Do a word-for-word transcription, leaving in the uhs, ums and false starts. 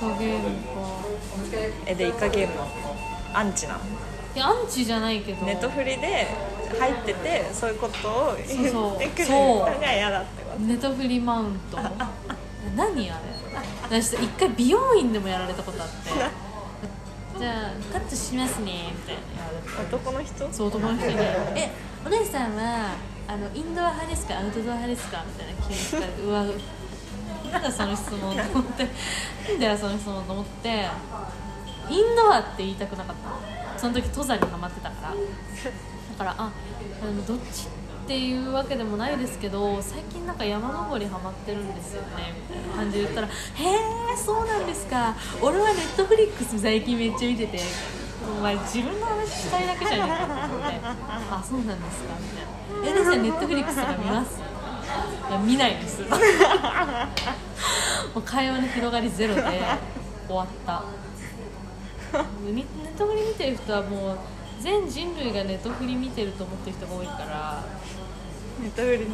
カゲームか。えでイカゲームアンチな。いやアンチじゃないけど。ネットフリで入っててそういうことを言ってくるのが嫌だってこと。ネットフリマウント。何あれ。私一回美容院でもやられたことあって。じゃあカットしますねみたいな。男の人？そう男の人に。えお姉さんはあのインドア派ですかアウトドア派ですかみたいな気にしたらうわ。なんだその質問と思ってなんだよその質問と思ってインドアって言いたくなかったその時登山にハマってたからだからああのどっちっていうわけでもないですけど最近なんか山登りハマってるんですよねみたいな感じで言ったらへえそうなんですか俺はネットフリックス最近めっちゃ見ててお前自分の話したいだけじゃねえかと思ってあそうなんですかみたいなえですねネットフリックスとか見ますいや見ないですもう会話の広がりゼロで終わったネットフリ見てる人はもう全人類がネットフリ見てると思ってる人が多いからネットフリね。